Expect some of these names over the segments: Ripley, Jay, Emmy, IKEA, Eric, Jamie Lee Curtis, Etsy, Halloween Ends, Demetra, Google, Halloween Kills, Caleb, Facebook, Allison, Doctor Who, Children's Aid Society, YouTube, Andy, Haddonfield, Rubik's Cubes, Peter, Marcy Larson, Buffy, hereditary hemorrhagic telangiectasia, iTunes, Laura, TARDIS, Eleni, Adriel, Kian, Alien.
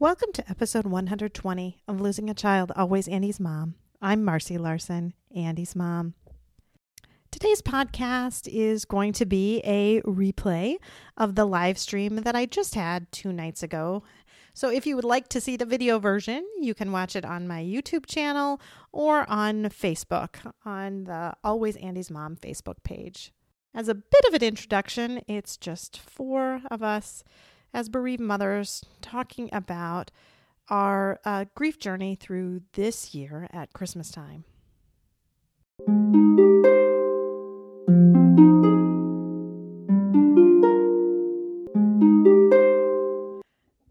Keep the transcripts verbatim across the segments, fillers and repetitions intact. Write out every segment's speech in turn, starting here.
Welcome to episode one hundred twenty of Losing a Child, Always Andy's Mom. I'm Marcy Larson, Andy's mom. Today's podcast is going to be a replay of the live stream that I just had two nights ago. So if you would like to see the video version, you can watch it on my YouTube channel or on Facebook, on the Always Andy's Mom Facebook page. As a bit of an introduction, it's just four of us as bereaved mothers talking about our uh, grief journey through this year at Christmas time.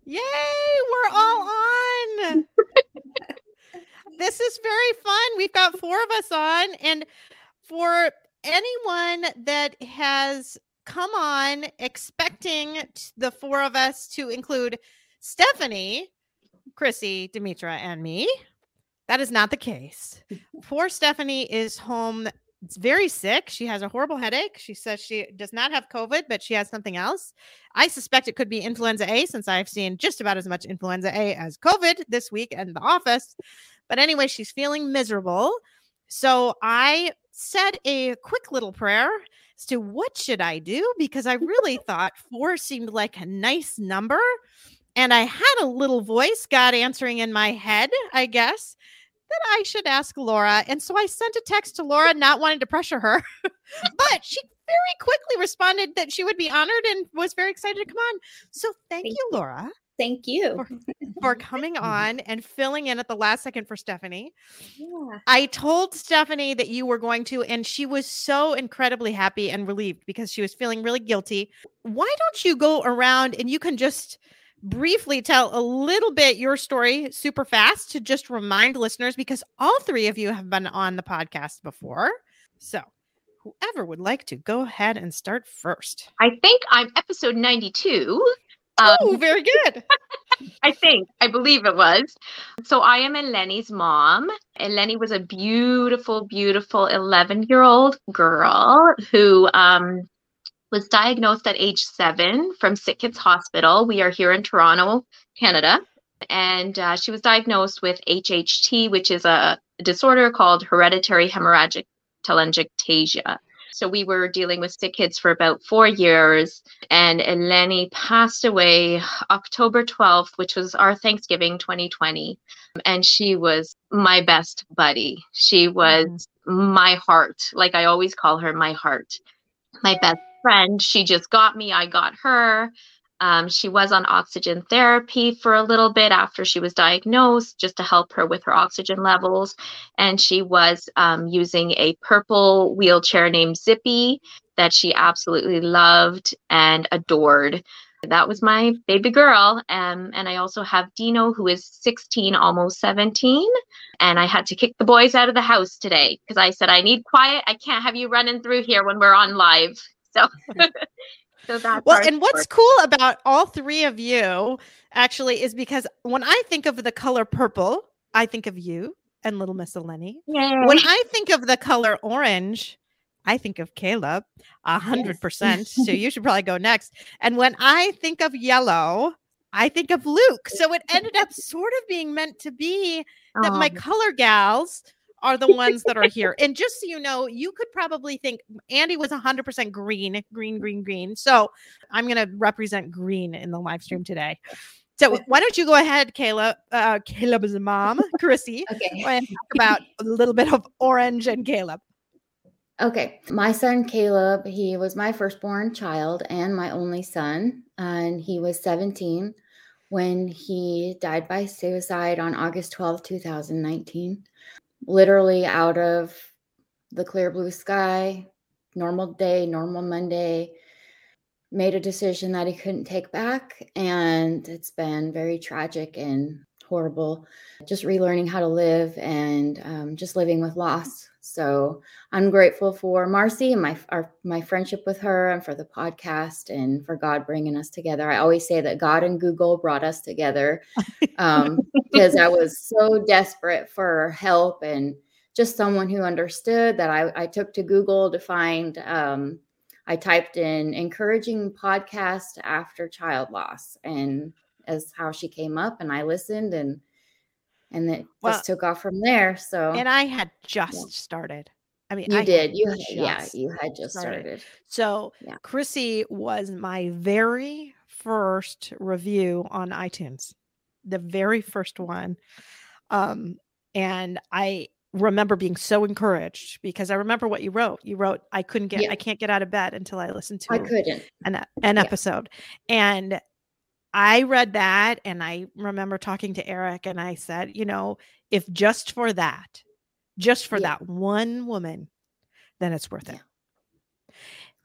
Yay! We're all on! This is very fun. We've got four of us on, and for anyone that has come on expecting the four of us to include Stephanie, Chrissy, Demetra, and me, that is not the case. Poor Stephanie is home. It's very sick. She has a horrible headache. She says she does not have COVID, but she has something else. I suspect it could be influenza A, since I've seen just about as much influenza A as COVID this week in the office. But anyway, she's feeling miserable. So I said a quick little prayer as to what should I do, because I really thought four seemed like a nice number. And I had a little voice, God answering in my head, I guess, that I should ask Laura. And so I sent a text to Laura, not wanting to pressure her, but she very quickly responded that she would be honored and was very excited to come on. So thank, thank you, Laura. Thank you for, for coming on and filling in at the last second for Stephanie. Yeah. I told Stephanie that you were going to, and she was so incredibly happy and relieved because she was feeling really guilty. Why don't you go around and you can just briefly tell a little bit your story super fast to just remind listeners, because all three of you have been on the podcast before. So whoever would like to go ahead and start first. I think I'm episode ninety-two. Um, oh, very good. I think, I believe it was. So I am Eleni's mom. Eleni was a beautiful, beautiful eleven-year-old girl who um, was diagnosed at age seven from SickKids Hospital. We are here in Toronto, Canada. And uh, she was diagnosed with H H T, which is a disorder called hereditary hemorrhagic telangiectasia. So we were dealing with SickKids for about four years, and Eleni passed away October twelfth, which was our Thanksgiving twenty twenty. And she was my best buddy. She was my heart. Like I always call her my heart, my best friend. She just got me. I got her. Um, she was on oxygen therapy for a little bit after she was diagnosed, just to help her with her oxygen levels. And she was um, using a purple wheelchair named Zippy that she absolutely loved and adored. That was my baby girl. Um, and I also have Dino, who is sixteen, almost seventeen. And I had to kick the boys out of the house today because I said, I need quiet. I can't have you running through here when we're on live. So... So that's well, and what's cool about all three of you actually is because when I think of the color purple, I think of you and little Miss Eleni. Yay. When I think of the color orange, I think of Caleb a hundred percent. So you should probably go next. And when I think of yellow, I think of Luke. So it ended up sort of being meant to be that um. my color gals are the ones that are here. And just so you know, you could probably think Andy was one hundred percent green, green, green, green. So I'm going to represent green in the live stream today. So why don't you go ahead, Caleb, uh, Caleb's mom, Chrissy, okay, and talk about a little bit of orange and Caleb. Okay. My son, Caleb, he was my firstborn child and my only son. And he was seventeen when he died by suicide on August twelfth, two thousand nineteen. Literally out of the clear blue sky, normal day, normal Monday, made a decision that he couldn't take back. And it's been very tragic and horrible, just relearning how to live and um, just living with loss. So I'm grateful for Marcy and my our, my friendship with her, and for the podcast, and for God bringing us together. I always say that God and Google brought us together um, because I was so desperate for help and just someone who understood that I, I took to Google to find, um, I typed in encouraging podcast after child loss, and as how she came up, and I listened, and And it well, just took off from there. So, and I had just yeah. started. I mean, you I did. You had, yeah, you had just started. started. So, yeah. Chrissy was my very first review on iTunes, the very first one. Um, and I remember being so encouraged because I remember what you wrote. You wrote, "I couldn't get, yeah. I can't get out of bed until I listened to I couldn't. an an yeah. episode," and I read that, and I remember talking to Eric, and I said, you know, if just for that, just for yeah. that one woman, then it's worth it.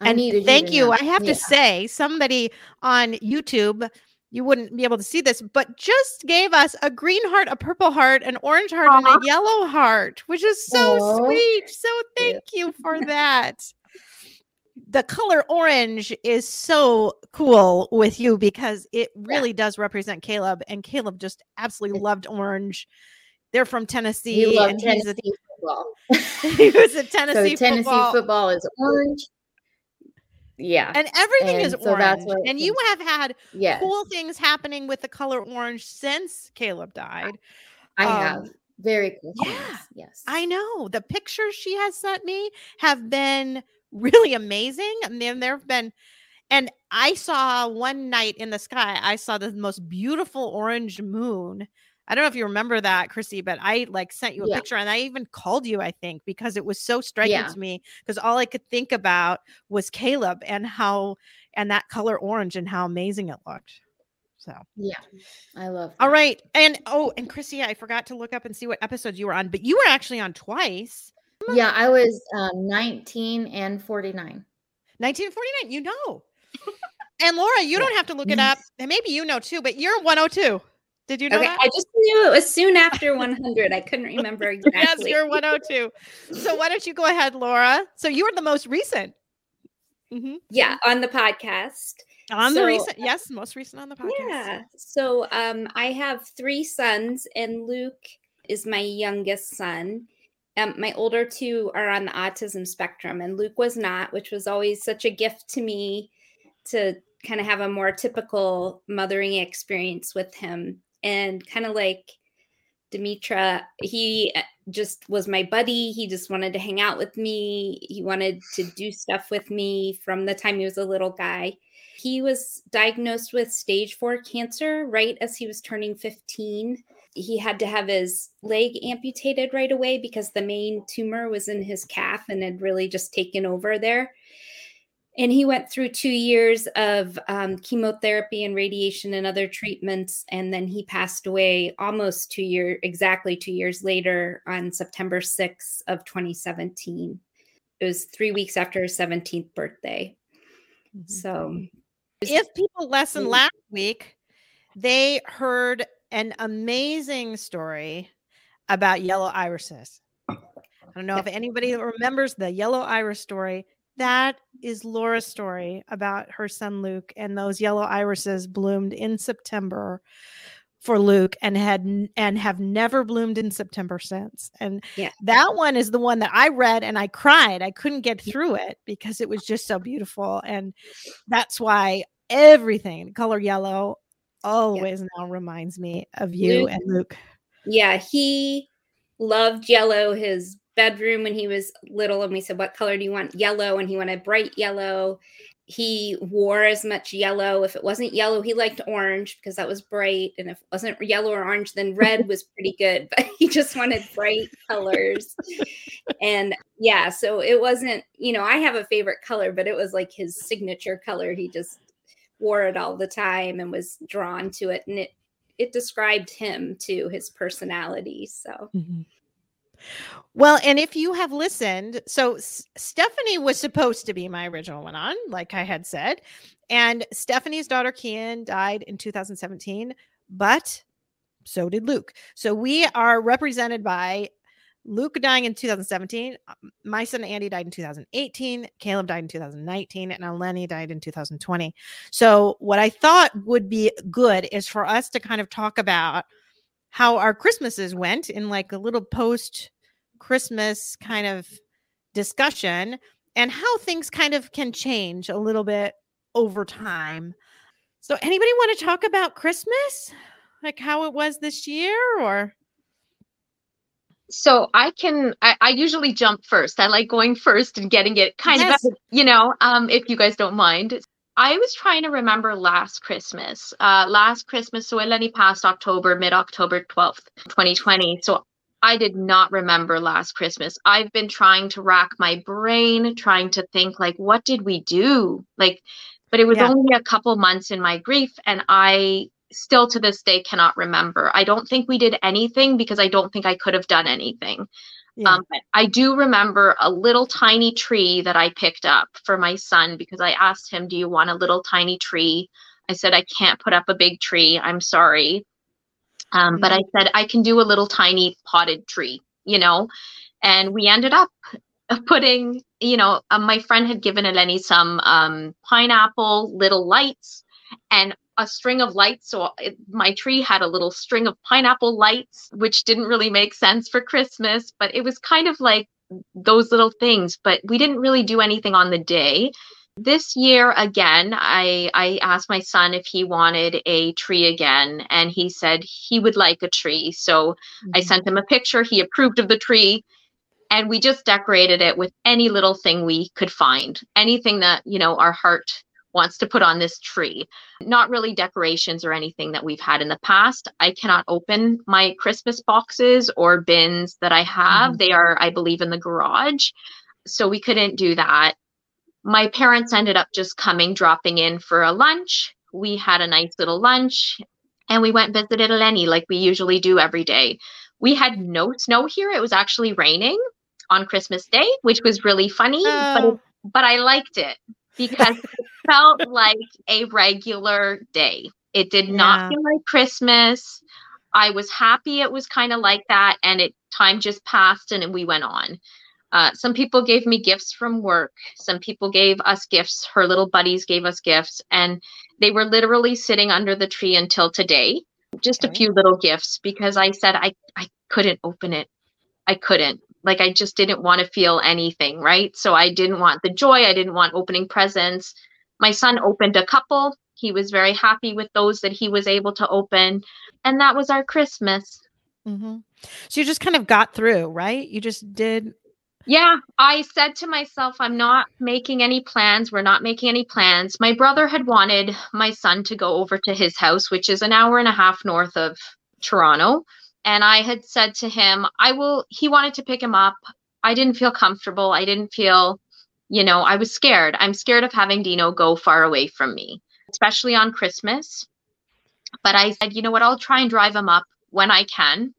Yeah. And thank you. Know. I have yeah. to say, somebody on YouTube, you wouldn't be able to see this, but just gave us a green heart, a purple heart, an orange heart, Aww. and a yellow heart, which is so Aww. sweet. So thank yeah. you for that. The color orange is so cool with you because it really yeah. does represent Caleb, and Caleb just absolutely loved orange. They're from Tennessee. You love and Tennessee he's a, football. He was a Tennessee, so Tennessee football. football is orange. Yeah. And everything and is so orange. And you have had yes. cool things happening with the color orange since Caleb died. I um, have. Very cool. Yeah. Things. Yes. I know. The pictures she has sent me have been really amazing. And then there have been, and I saw one night in the sky, I saw the most beautiful orange moon. I don't know if you remember that, Chrissy, but I like sent you a yeah. picture, and I even called you, I think, because it was so striking yeah. to me, because all I could think about was Caleb and how, and that color orange and how amazing it looked. So yeah, I love that. All right. And, oh, and Chrissy, I forgot to look up and see what episodes you were on, but you were actually on twice. Yeah, I was um, nineteen and forty-nine. nineteen forty-nine, you know. And Laura, you yeah. don't have to look it up. And maybe you know too, but you're one oh two. Did you know okay, that? I just knew it was soon after one hundred. I couldn't remember exactly. Yes, you're one oh two. So why don't you go ahead, Laura? So you were the most recent. Mm-hmm. Yeah, on the podcast. On so, the recent, yes, most recent on the podcast. Yeah. So um, I have three sons, and Luke is my youngest son. Um, my older two are on the autism spectrum, and Luke was not, which was always such a gift to me to kind of have a more typical mothering experience with him. And kind of like Demetra, he just was my buddy. He just wanted to hang out with me. He wanted to do stuff with me from the time he was a little guy. He was diagnosed with stage four cancer right as he was turning fifteen. He had to have his leg amputated right away because the main tumor was in his calf and had really just taken over there. And he went through two years of um, chemotherapy and radiation and other treatments. And then he passed away almost two years, exactly two years later on September sixth of twenty seventeen. It was three weeks after his seventeenth birthday. Mm-hmm. So if people listened last week, they heard an amazing story about yellow irises. I don't know if anybody remembers the yellow iris story. That is Laura's story about her son, Luke, and those yellow irises bloomed in September for Luke and had, and have never bloomed in September since. And yeah. that one is the one that I read and I cried. I couldn't get through it because it was just so beautiful. And that's why everything color yellow always yeah. now reminds me of you Luke, and Luke. Yeah, he loved yellow. His bedroom when he was little, and we said, "What color do you want?" Yellow, and he wanted bright yellow. He wore as much yellow. If it wasn't yellow, he liked orange because that was bright. And if it wasn't yellow or orange, then red was pretty good. But he just wanted bright colors. And yeah, so it wasn't, you know, I have a favorite color, but it was like his signature color. He just wore it all the time and was drawn to it. And it, it described him too, his personality. So mm-hmm. Well, and if you have listened, so S- Stephanie was supposed to be my original one on, like I had said. And Stephanie's daughter, Kian, died in two thousand seventeen, but so did Luke. So we are represented by Luke dying in two thousand seventeen. My son, Andy, died in two thousand eighteen. Caleb died in two thousand nineteen. And Eleni died in two thousand twenty. So what I thought would be good is for us to kind of talk about how our Christmases went in like a little post Christmas kind of discussion and how things kind of can change a little bit over time. So anybody want to talk about Christmas? Like how it was this year or? So I can, I, I usually jump first. I like going first and getting it kind yes. of, you know, um, if you guys don't mind. I was trying to remember last Christmas, uh, last Christmas. So Eleni passed October, mid-October twelfth, twenty twenty. So I did not remember last Christmas. I've been trying to rack my brain, trying to think like, what did we do? Like, but it was yeah. only a couple months in my grief. And I still to this day cannot remember. I don't think we did anything because I don't think I could have done anything. Yeah. Um, but I do remember a little tiny tree that I picked up for my son because I asked him, do you want a little tiny tree? I said, I can't put up a big tree. I'm sorry. Um, but I said, I can do a little tiny potted tree, you know, and we ended up putting, you know, uh, my friend had given Eleni some um, pineapple little lights and a string of lights. So it, my tree had a little string of pineapple lights, which didn't really make sense for Christmas, but it was kind of like those little things, but we didn't really do anything on the day. This year, again, I, I asked my son if he wanted a tree again, and he said he would like a tree. So mm-hmm. I sent him a picture. He approved of the tree, and we just decorated it with any little thing we could find, anything that, you know, our heart wants to put on this tree. Not really decorations or anything that we've had in the past. I cannot open my Christmas boxes or bins that I have. Mm-hmm. They are, I believe, in the garage. So we couldn't do that. My parents ended up just coming, dropping in for a lunch. We had a nice little lunch and we went and visited Eleni like we usually do every day. We had no snow here. It was actually raining on Christmas Day, which was really funny, oh. but, but I liked it because it felt like a regular day. It did yeah. not feel like Christmas. I was happy it was kind of like that, and it time just passed and, and we went on. Uh, some people gave me gifts from work. Some people gave us gifts. Her little buddies gave us gifts. And they were literally sitting under the tree until today. Just okay. a few little gifts because I said I, I couldn't open it. I couldn't. Like I just didn't want to feel anything, right? So I didn't want the joy. I didn't want opening presents. My son opened a couple. He was very happy with those that he was able to open. And that was our Christmas. Mm-hmm. So you just kind of got through, right? You just did... Yeah, I said to myself, I'm not making any plans. We're not making any plans. My brother had wanted my son to go over to his house, which is an hour and a half north of Toronto. And I had said to him, I will, he wanted to pick him up. I didn't feel comfortable. I didn't feel, you know, I was scared. I'm scared of having Dino go far away from me, especially on Christmas. But I said, you know what, I'll try and drive him up when I can.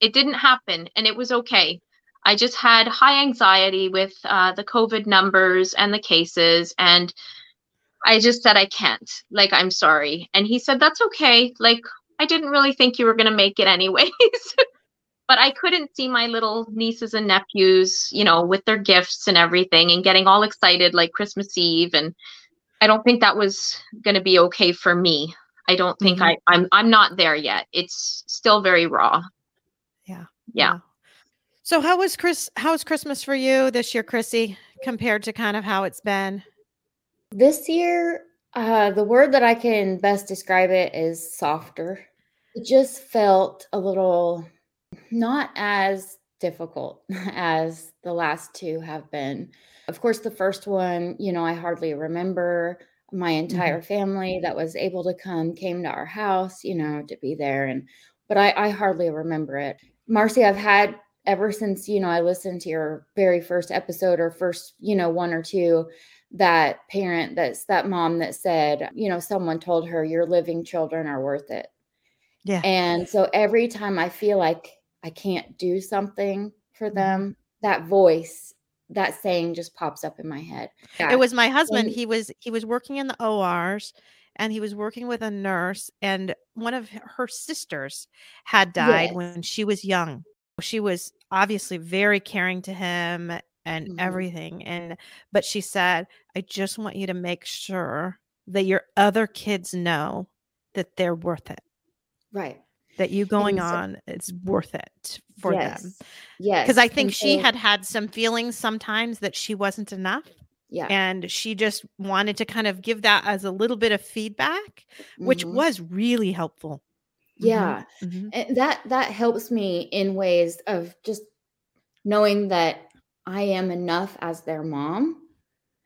It didn't happen and it was okay. I just had high anxiety with uh, the COVID numbers and the cases. And I just said, I can't, like, I'm sorry. And he said, that's okay. Like, I didn't really think you were going to make it anyways, but I couldn't see my little nieces and nephews, you know, with their gifts and everything and getting all excited like Christmas Eve. And I don't think that was going to be okay for me. I don't think mm-hmm. I, I'm, I'm not there yet. It's still very raw. Yeah. Yeah. yeah. So how was Chris, how was Christmas for you this year, Chrissy, compared to kind of how it's been? This year, uh, the word that I can best describe it is softer. It just felt a little not as difficult as the last two have been. Of course, the first one, you know, I hardly remember. My entire mm-hmm. family that was able to come came to our house, you know, to be there. And but I, I hardly remember it. Marcy, I've had ever since, you know, I listened to your very first episode or first, you know, one or two, that parent, that's that mom that said, you know, someone told her your living children are worth it. Yeah. And so every time I feel like I can't do something for them, that voice, that saying just pops up in my head. That it was my husband. He was, he was working in the O Rs and he was working with a nurse, and one of her sisters had died yes. when she was young. She was obviously very caring to him and mm-hmm. everything. And, but she said, I just want you to make sure that your other kids know that they're worth it. Right. That you going so, on is worth it for yes, them. Yes. Because I think and she they, had had some feelings sometimes that she wasn't enough. Yeah. And she just wanted to kind of give that as a little bit of feedback, mm-hmm. which was really helpful. Yeah. Mm-hmm. And that, that helps me in ways of just knowing that I am enough as their mom.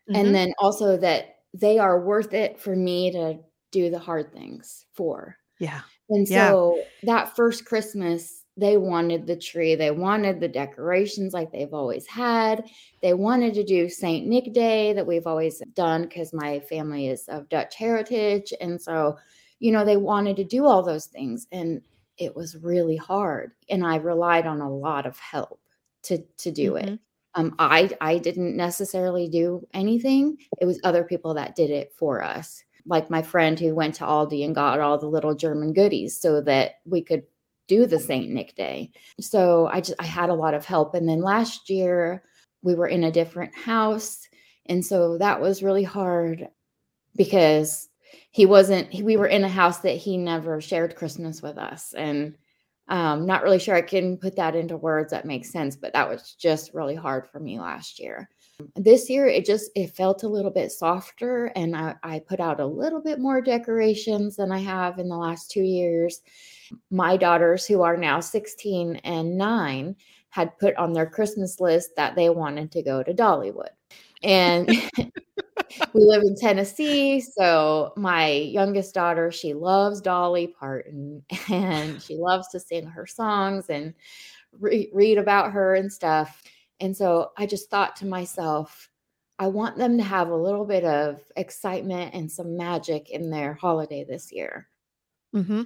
Mm-hmm. And then also that they are worth it for me to do the hard things for. Yeah. And so yeah. that first Christmas, they wanted the tree. They wanted the decorations like they've always had. They wanted to do Saint Nick Day that we've always done because my family is of Dutch heritage. And so, you know, they wanted to do all those things. And it was really hard. And I relied on a lot of help to, to do mm-hmm. it. Um, I, I didn't necessarily do anything. It was other people that did it for us. Like my friend who went to Aldi and got all the little German goodies so that we could do the Saint Nick Day. So I just, I had a lot of help. And then last year we were in a different house. And so that was really hard because he wasn't, he, we were in a house that he never shared Christmas with us. And um, not really sure I can put that into words that makes sense, but that was just really hard for me last year. This year, it just, it felt a little bit softer, and I, I put out a little bit more decorations than I have in the last two years. My daughters, who are now sixteen and nine, had put on their Christmas list that they wanted to go to Dollywood. And we live in Tennessee. So my youngest daughter, she loves Dolly Parton, and she loves to sing her songs and re- read about her and stuff. And so I just thought to myself, I want them to have a little bit of excitement and some magic in their holiday this year. Mm-hmm.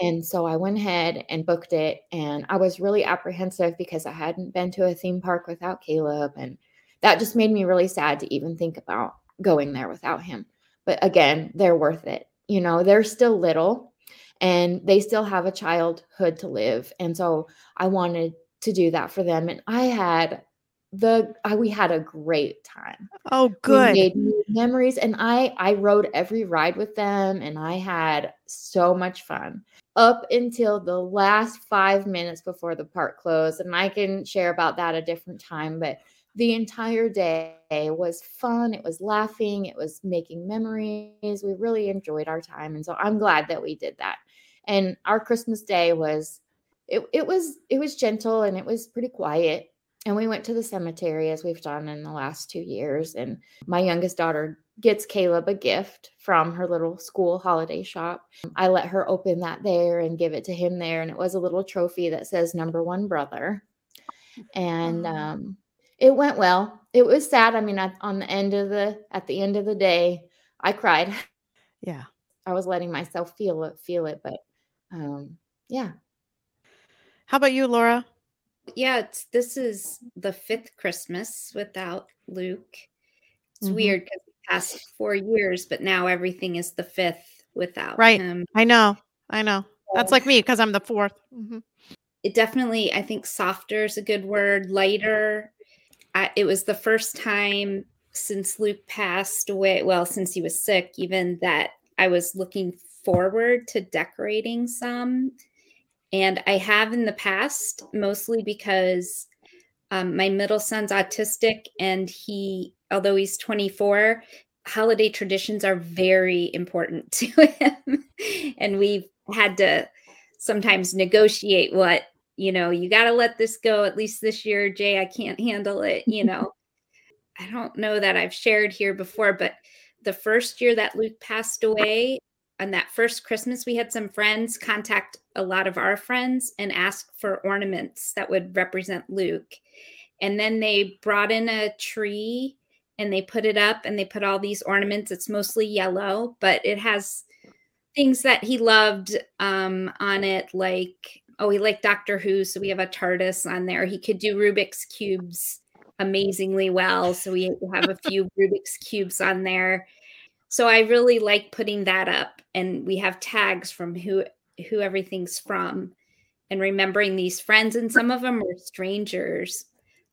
And so I went ahead and booked it. And I was really apprehensive because I hadn't been to a theme park without Caleb. And that just made me really sad to even think about going there without him. But again, they're worth it. You know, they're still little and they still have a childhood to live. And so I wanted to do that for them. And I had the, I, we had a great time. Oh, good. We made new memories, and I, I rode every ride with them, and I had so much fun up until the last five minutes before the park closed. And I can share about that a different time, but the entire day was fun. It was laughing. It was making memories. We really enjoyed our time. And so I'm glad that we did that. And our Christmas day was, It it was it was gentle, and it was pretty quiet. And we went to the cemetery, as we've done in the last two years. And my youngest daughter gets Caleb a gift from her little school holiday shop. I let her open that there and give it to him there. And it was a little trophy that says number one brother. And um, it went well. It was sad. I mean, I, on the end of the at the end of the day, I cried. Yeah, I was letting myself feel it, feel it. But um, yeah. How about you, Laura? Yeah, it's, this is the fifth Christmas without Luke. It's mm-hmm. weird because the past four years, but now everything is the fifth without right. him. I know. I know. So, that's like me because I'm the fourth. Mm-hmm. It definitely, I think softer is a good word, lighter. I, it was the first time since Luke passed away, well, since he was sick, even that I was looking forward to decorating some. And I have in the past, mostly because um, my middle son's autistic, and he, although he's twenty-four, holiday traditions are very important to him. And we've had to sometimes negotiate what, you know, you got to let this go at least this year, Jay, I can't handle it. You know, I don't know that I've shared here before, but the first year that Luke passed away, on that first Christmas, we had some friends contact a lot of our friends and ask for ornaments that would represent Luke. And then they brought in a tree and they put it up and they put all these ornaments. It's mostly yellow, but it has things that he loved um, on it, like Oh, we like Doctor Who, so we have a TARDIS on there. He could do Rubik's Cubes amazingly well, so we have a few Rubik's Cubes on there. So I really like putting that up, and we have tags from who who everything's from, and remembering these friends, and some of them were strangers,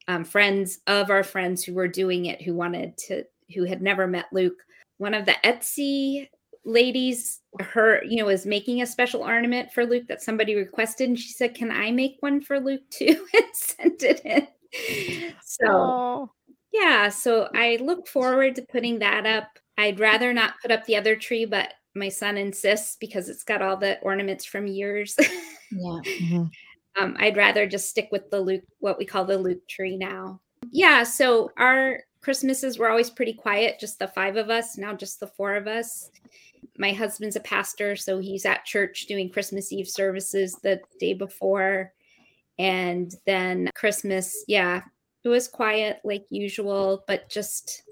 um, friends of our friends who were doing it, who wanted to, who had never met Luke. One of the Etsy ladies, her, you know, was making a special ornament for Luke that somebody requested, and she said, "Can I make one for Luke too?" and sent it in. So, aww. Yeah, so I look forward to putting that up. I'd rather not put up the other tree, but my son insists because it's got all the ornaments from years. Yeah. Mm-hmm. um, I'd rather just stick with the Luke, what we call the Luke tree now. Yeah. So our Christmases were always pretty quiet, just the five of us, now just the four of us. My husband's a pastor, so he's at church doing Christmas Eve services the day before. And then Christmas, yeah, it was quiet like usual, but just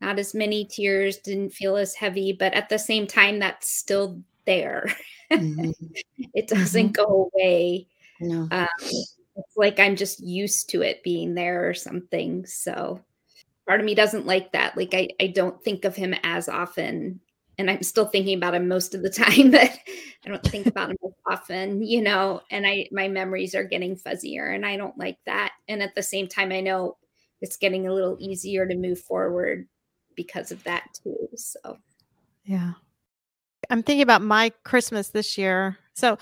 not as many tears, didn't feel as heavy, but at the same time, that's still there. Mm-hmm. It doesn't mm-hmm. go away. No. Um, it's like I'm just used to it being there or something. So part of me doesn't like that. Like I, I don't think of him as often, and I'm still thinking about him most of the time, but I don't think about him as often, you know, and I, my memories are getting fuzzier, and I don't like that. And at the same time, I know it's getting a little easier to move forward because of that too. So, yeah, I'm thinking about my Christmas this year. So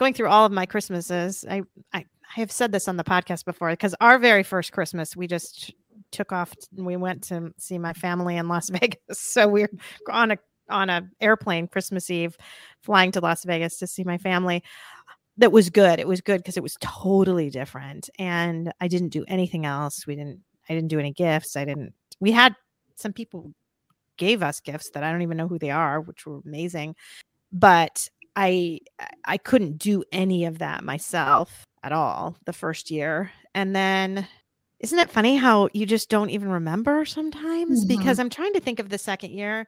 going through all of my Christmases, I, I, I have said this on the podcast before, because our very first Christmas, we just took off and we went to see my family in Las Vegas. So we're on a, on a airplane Christmas Eve, flying to Las Vegas to see my family. That was good. It was good because it was totally different. And I didn't do anything else. We didn't, I didn't do any gifts. I didn't, we had some people gave us gifts that I don't even know who they are, which were amazing, but I, I couldn't do any of that myself at all the first year. And then isn't it funny how you just don't even remember sometimes? Mm-hmm. Because I'm trying to think of the second year,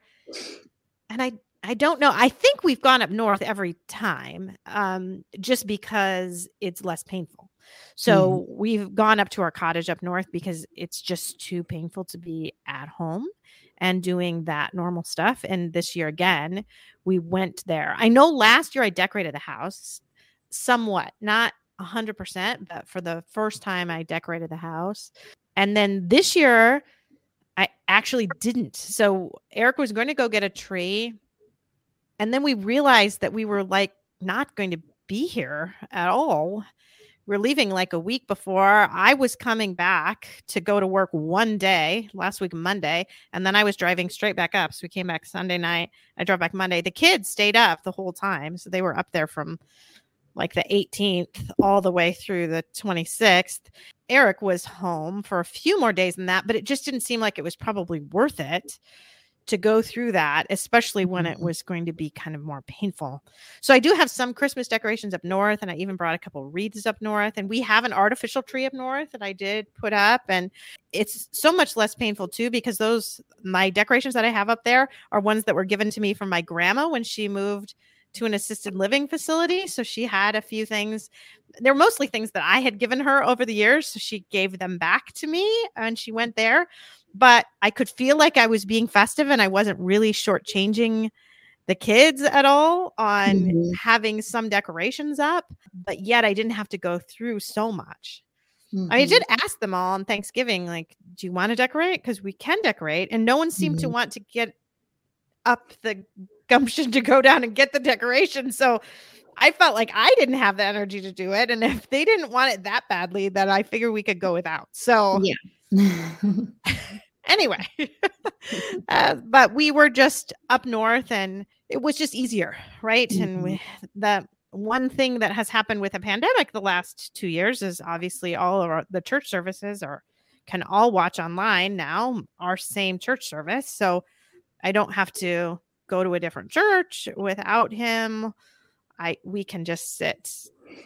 and I, I don't know. I think we've gone up north every time, um, just because it's less painful. So mm-hmm. we've gone up to our cottage up north because it's just too painful to be at home and doing that normal stuff. And this year, again, we went there. I know last year I decorated the house somewhat, not one hundred percent, but for the first time I decorated the house. And then this year I actually didn't. So Eric was going to go get a tree. And then we realized that we were like not going to be here at all. We're leaving like a week before. I was coming back to go to work one day last week, Monday, and then I was driving straight back up. So we came back Sunday night. I drove back Monday. The kids stayed up the whole time. So they were up there from like the eighteenth all the way through the twenty-sixth. Eric was home for a few more days than that, but it just didn't seem like it was probably worth it to go through that, especially when it was going to be kind of more painful. So I do have some Christmas decorations up north, and I even brought a couple wreaths up north, and we have an artificial tree up north that I did put up, and it's so much less painful too, because those, my decorations that I have up there are ones that were given to me from my grandma when she moved to an assisted living facility. So she had a few things. They're mostly things that I had given her over the years. So she gave them back to me and she went there. But I could feel like I was being festive, and I wasn't really shortchanging the kids at all on mm-hmm. having some decorations up, but yet I didn't have to go through so much. Mm-hmm. I did ask them all on Thanksgiving, like, do you want to decorate? Because we can decorate. And no one seemed mm-hmm. to want to get up the gumption to go down and get the decoration. So I felt like I didn't have the energy to do it. And if they didn't want it that badly, then I figured we could go without. So yeah. Anyway, uh, but we were just up north, and it was just easier, right? Mm-hmm. And we, the one thing that has happened with the pandemic the last two years is obviously all of our, the church services are can all watch online now, our same church service. So I don't have to go to a different church without him. I we can just sit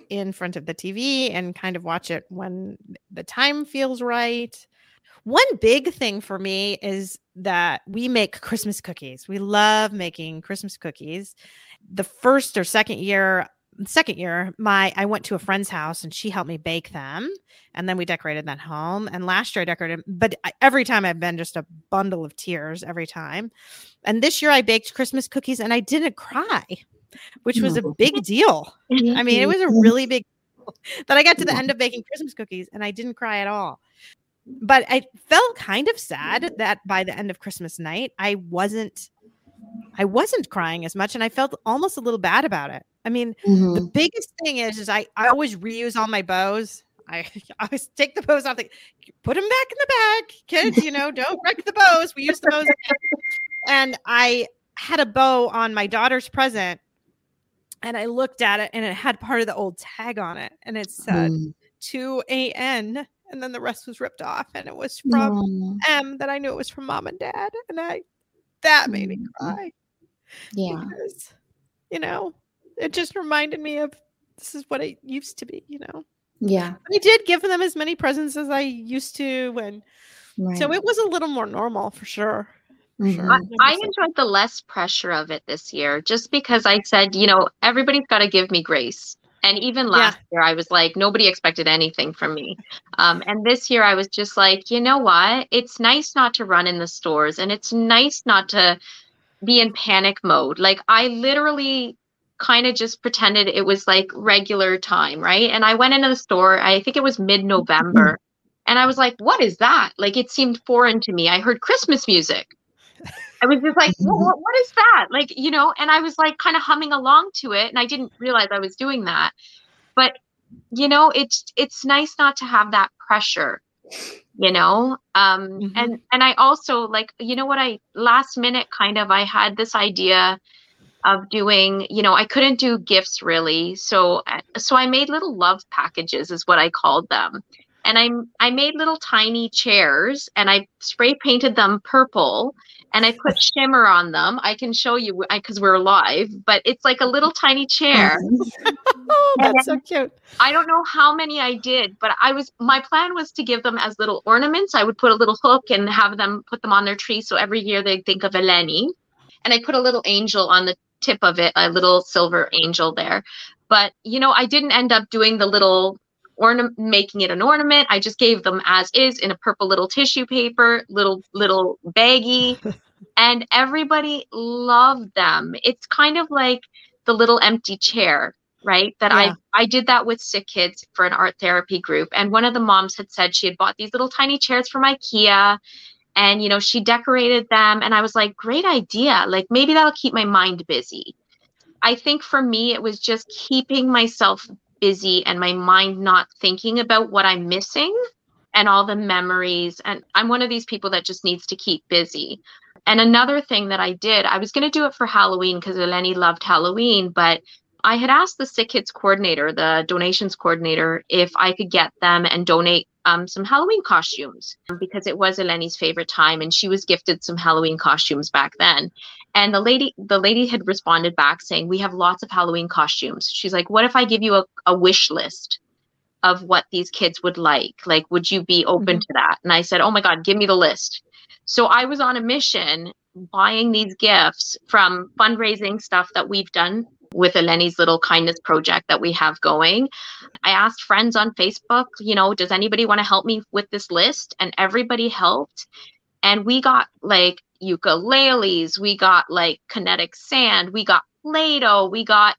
in front of the T V and kind of watch it when the time feels right. One big thing for me is that we make Christmas cookies. We love making Christmas cookies. The first or second year, second year, my I went to a friend's house and she helped me bake them. And then we decorated that home. And last year I decorated, but I, every time I've been just a bundle of tears every time. And this year I baked Christmas cookies and I didn't cry, which was a big deal. I mean, it was a really big deal that I got to the end of baking Christmas cookies and I didn't cry at all. But I felt kind of sad that by the end of Christmas night, I wasn't I wasn't crying as much. And I felt almost a little bad about it. I mean, mm-hmm. the biggest thing is, is I, I always reuse all my bows. I, I always take the bows off, the, put them back in the bag. Kids, you know, don't wreck the bows. We use the bows. And I had a bow on my daughter's present. And I looked at it and it had part of the old tag on it. And it said mm. two A N. And then the rest was ripped off. And it was from mm. M that I knew it was from mom and dad. And I, that made me cry. Yeah. Because, you know, it just reminded me of this is what it used to be, you know? Yeah. I did give them as many presents as I used to. And right. so it was a little more normal for sure. For mm-hmm. sure. I, I enjoyed the less pressure of it this year, just because I said, you know, everybody's got to give me grace. And even last yeah. year, I was like, nobody expected anything from me. Um, and this year I was just like, you know what? It's nice not to run in the stores and it's nice not to be in panic mode. Like I literally kind of just pretended it was like regular time, right? And I went into the store, I think it was mid-November, and I was like, what is that? Like it seemed foreign to me. I heard Christmas music. I was just like, what, what, what is that? Like, you know, and I was like kind of humming along to it. And I didn't realize I was doing that. But, you know, it's it's nice not to have that pressure, you know. Um, mm-hmm. and, and I also like, you know what, I last minute kind of I had this idea of doing, you know, I couldn't do gifts really. So so I made little love packages is what I called them. And I I made little tiny chairs and I spray painted them purple. And I put shimmer on them. I can show you because we're live, but it's like a little tiny chair. Oh, that's so cute. I don't know how many I did, but I was, my plan was to give them as little ornaments. I would put a little hook and have them put them on their tree. So every year they think of Eleni. And I put a little angel on the tip of it, a little silver angel there. But, you know, I didn't end up doing the little ornament, making it an ornament. I just gave them as is in a purple little tissue paper, little, little baggie, and everybody loved them. It's kind of like the little empty chair, right? That yeah. I, I did that with SickKids for an art therapy group. And one of the moms had said she had bought these little tiny chairs from IKEA and, you know, she decorated them. And I was like, great idea. Like maybe that'll keep my mind busy. I think for me, it was just keeping myself busy and my mind not thinking about what I'm missing and all the memories. And I'm one of these people that just needs to keep busy. And another thing that I did, I was going to do it for Halloween because Eleni loved Halloween, but I had asked the SickKids coordinator, the donations coordinator, if I could get them and donate um, some Halloween costumes because it was Eleni's favorite time and she was gifted some Halloween costumes back then. And the lady, the lady had responded back saying, we have lots of Halloween costumes. She's like, what if I give you a, a wish list of what these kids would like? Like, would you be open mm-hmm. to that? And I said, oh my God, give me the list. So I was on a mission buying these gifts from fundraising stuff that we've done with Eleni's little kindness project that we have going. I asked friends on Facebook, you know, does anybody want to help me with this list? And everybody helped. And we got like ukuleles, we got like kinetic sand, we got Play-Doh, we got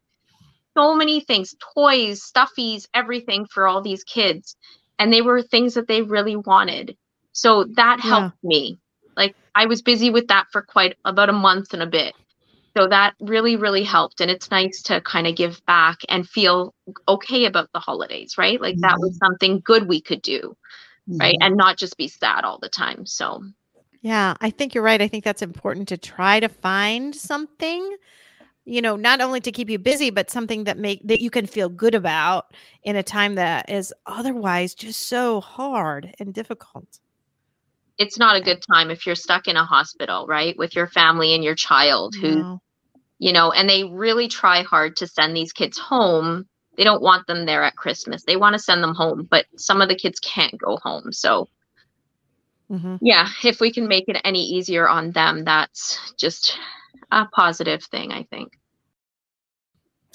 so many things, toys, stuffies, everything for all these kids. And they were things that they really wanted. So that helped yeah. me. Like I was busy with that for quite about a month and a bit. So that really, really helped. And it's nice to kind of give back and feel okay about the holidays, right? Like mm-hmm. that was something good we could do, mm-hmm. right? And not just be sad all the time. So yeah, I think you're right. I think that's important to try to find something, you know, not only to keep you busy, but something that make that you can feel good about in a time that is otherwise just so hard and difficult. It's not a good time if you're stuck in a hospital, right? With your family and your child who, no. you know, and they really try hard to send these kids home. They don't want them there at Christmas. They want to send them home, but some of the kids can't go home. So mm-hmm. yeah, if we can make it any easier on them, that's just a positive thing, I think.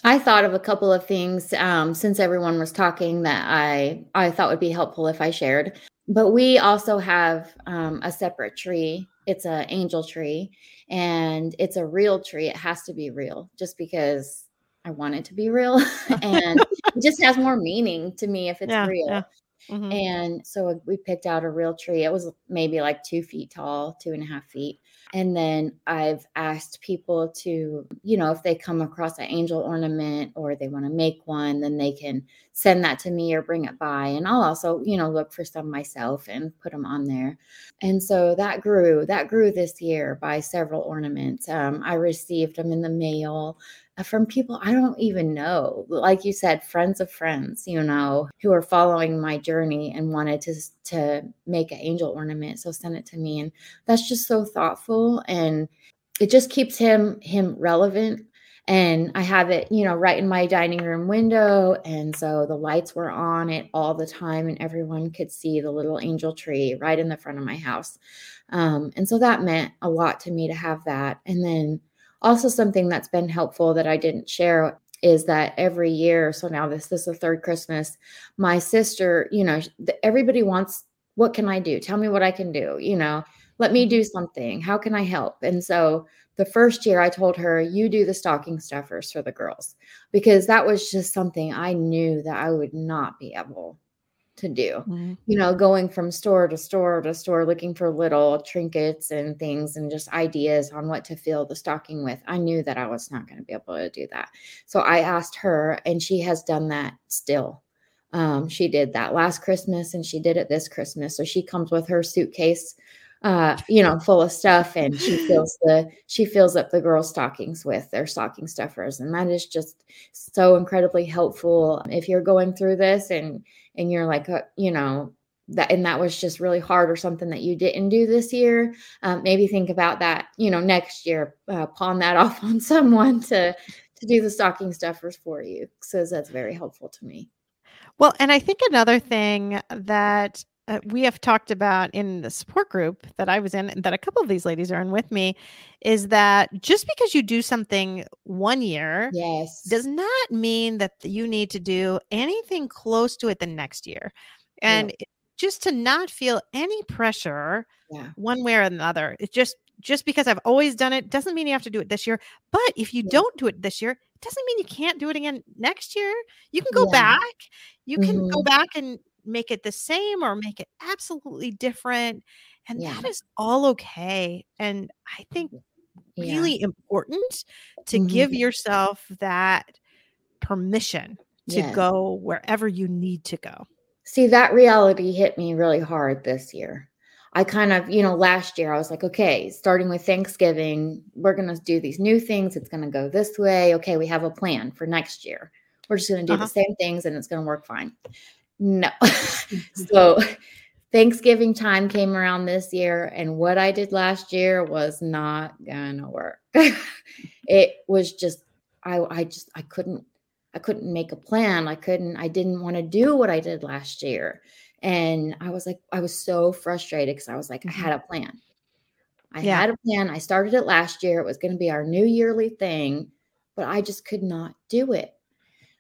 I thought of a couple of things um, since everyone was talking that I, I thought would be helpful if I shared. But we also have um, a separate tree. It's an angel tree, and it's a real tree. It has to be real just because I want it to be real. And it just has more meaning to me if it's yeah, real. Yeah. Mm-hmm. And so we picked out a real tree. It was maybe like two feet tall, two and a half feet. And then I've asked people to, you know, if they come across an angel ornament or they want to make one, then they can send that to me or bring it by. And I'll also, you know, look for some myself and put them on there. And so that grew, that grew this year by several ornaments. Um, I received them in the mail from people I don't even know, like you said, friends of friends, you know, who are following my journey and wanted to to make an angel ornament. So send it to me. And that's just so thoughtful. And it just keeps him him relevant. And I have it, you know, right in my dining room window. And so the lights were on it all the time and everyone could see the little angel tree right in the front of my house. Um, and so that meant a lot to me to have that. And then also something that's been helpful that I didn't share is that every year, so now this, this is the third Christmas, my sister, you know, everybody wants, what can I do? Tell me what I can do, you know, let me do something. How can I help? And so the first year I told her, you do the stocking stuffers for the girls, because that was just something I knew that I would not be able to do, mm-hmm. you know, going from store to store to store, looking for little trinkets and things and just ideas on what to fill the stocking with. I knew that I was not going to be able to do that. So I asked her, and she has done that still. Um, she did that last Christmas and she did it this Christmas. So she comes with her suitcase, uh, you know, full of stuff, and she fills the, she fills up the girls' stockings with their stocking stuffers. And that is just so incredibly helpful. If you're going through this and, and you're like, uh, you know, that, and that was just really hard or something that you didn't do this year. Um, maybe think about that, you know, next year, uh, pawn that off on someone to, to do the stocking stuffers for you. So that's very helpful to me. Well, and I think another thing that Uh, we have talked about in the support group that I was in, that a couple of these ladies are in with me, is that just because you do something one year yes. does not mean that you need to do anything close to it the next year. And yeah. just to not feel any pressure yeah. one way or another. It's just, just because I've always done it doesn't mean you have to do it this year. But if you yeah. don't do it this year, it doesn't mean you can't do it again next year. You can go yeah. back. You can mm-hmm. go back and make it the same or make it absolutely different. And yeah. that is all okay. And I think yeah. really important to mm-hmm. give yourself that permission to yes. go wherever you need to go. See, that reality hit me really hard this year. I kind of, you know, last year I was like, okay, starting with Thanksgiving, we're going to do these new things. It's going to go this way. Okay. We have a plan for next year. We're just going to do uh-huh. the same things and it's going to work fine. No. So Thanksgiving time came around this year, and what I did last year was not gonna work. It was just, I, I just, I couldn't, I couldn't make a plan. I couldn't, I didn't want to do what I did last year. And I was like, I was so frustrated because I was like, mm-hmm. I had a plan. I yeah. had a plan. I started it last year. It was going to be our new yearly thing, but I just could not do it.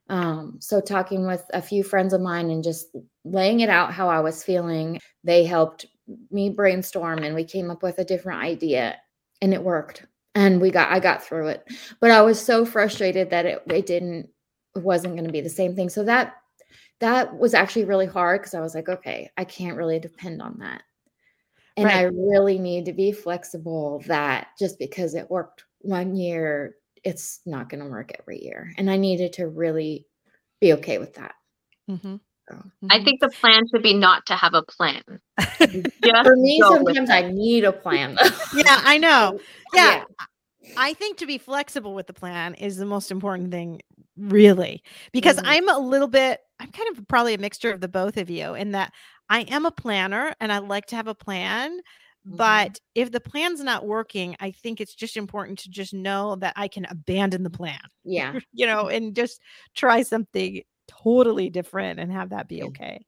Um, so talking with a few friends of mine and just laying it out how I was feeling, they helped me brainstorm, and we came up with a different idea, and it worked, and we got, I got through it, but I was so frustrated that it, it didn't, it wasn't going to be the same thing. So that, that was actually really hard. Cause I was like, okay, I can't really depend on that. And right. I really need to be flexible that just because it worked one year, it's not going to work every year. And I needed to really be okay with that. Mm-hmm. So. I think the plan should be not to have a plan. For me, sometimes I need a plan. yeah, I know. Yeah. yeah. I think to be flexible with the plan is the most important thing, really, because mm-hmm. I'm a little bit, I'm kind of probably a mixture of the both of you in that I am a planner and I like to have a plan. But if the plan's not working, I think it's just important to just know that I can abandon the plan. Yeah. You know, and just try something totally different and have that be okay.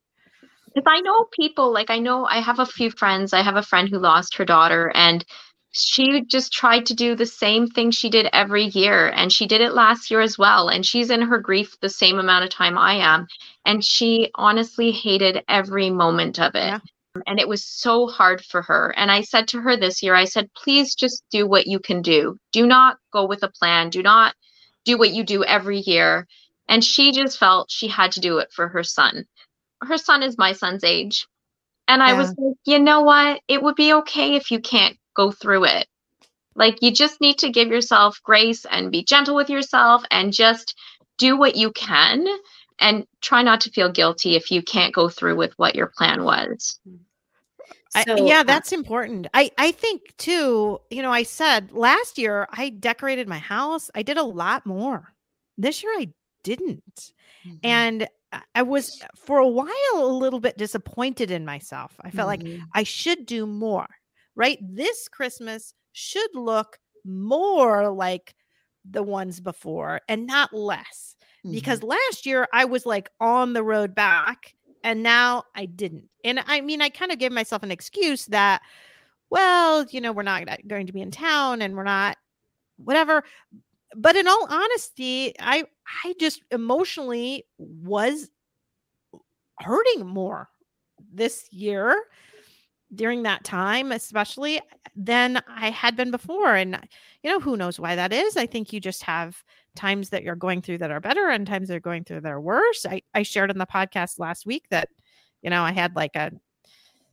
Because I know people, like I know I have a few friends. I have a friend who lost her daughter, and she just tried to do the same thing she did every year, and she did it last year as well. And she's in her grief the same amount of time I am. And she honestly hated every moment of it. Yeah. And it was so hard for her. And I said to her this year, I said, please just do what you can do. Do not go with a plan. Do not do what you do every year. And she just felt she had to do it for her son. Her son is my son's age. And I yeah. was like, you know what? It would be okay if you can't go through it. Like, you just need to give yourself grace and be gentle with yourself and just do what you can. And try not to feel guilty if you can't go through with what your plan was. So, I, yeah, that's important. I, I think too, you know, I said last year I decorated my house. I did a lot more. This year I didn't. Mm-hmm. And I was for a while a little bit disappointed in myself. I felt mm-hmm. like I should do more, right? This Christmas should look more like the ones before and not less. Because mm-hmm. last year I was like on the road back and now I didn't. And I mean, I kind of gave myself an excuse that, well, you know, we're not going to be in town and we're not whatever. But in all honesty, I, I just emotionally was hurting more this year during that time, especially than I had been before. And, you know, who knows why that is. I think you just have times that you're going through that are better and times they're going through that are worse. I, I shared on the podcast last week that, you know, I had like a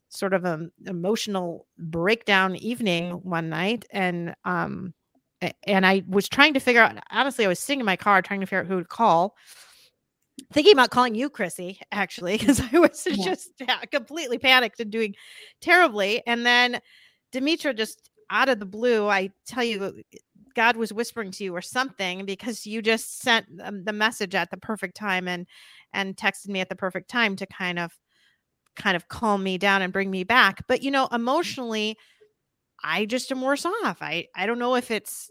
sort of an emotional breakdown evening one night. And, um, and I was trying to figure out, honestly, I was sitting in my car trying to figure out who to call, thinking about calling you, Chrissy, actually, because I was yeah. just completely panicked and doing terribly. And then Demetra just out of the blue, I tell you, God was whispering to you or something, because you just sent the message at the perfect time and, and texted me at the perfect time to kind of, kind of calm me down and bring me back. But, you know, emotionally, I just am worse off. I, I don't know if it's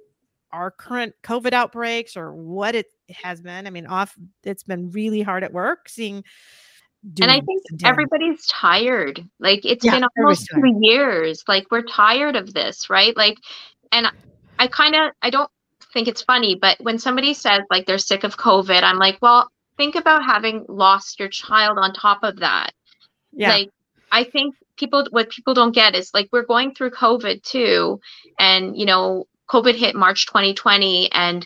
our current COVID outbreaks or what it has been. I mean, off, it's been really hard at work seeing. And I think everybody's tired. Like it's yeah, been almost two years. Like we're tired of this, right? Like, and I kind of, I don't think it's funny, but when somebody says like they're sick of COVID, I'm like, well, think about having lost your child on top of that. Yeah. Like, I think people, what people don't get is like, we're going through COVID too. And, you know, COVID hit March twenty twenty. And,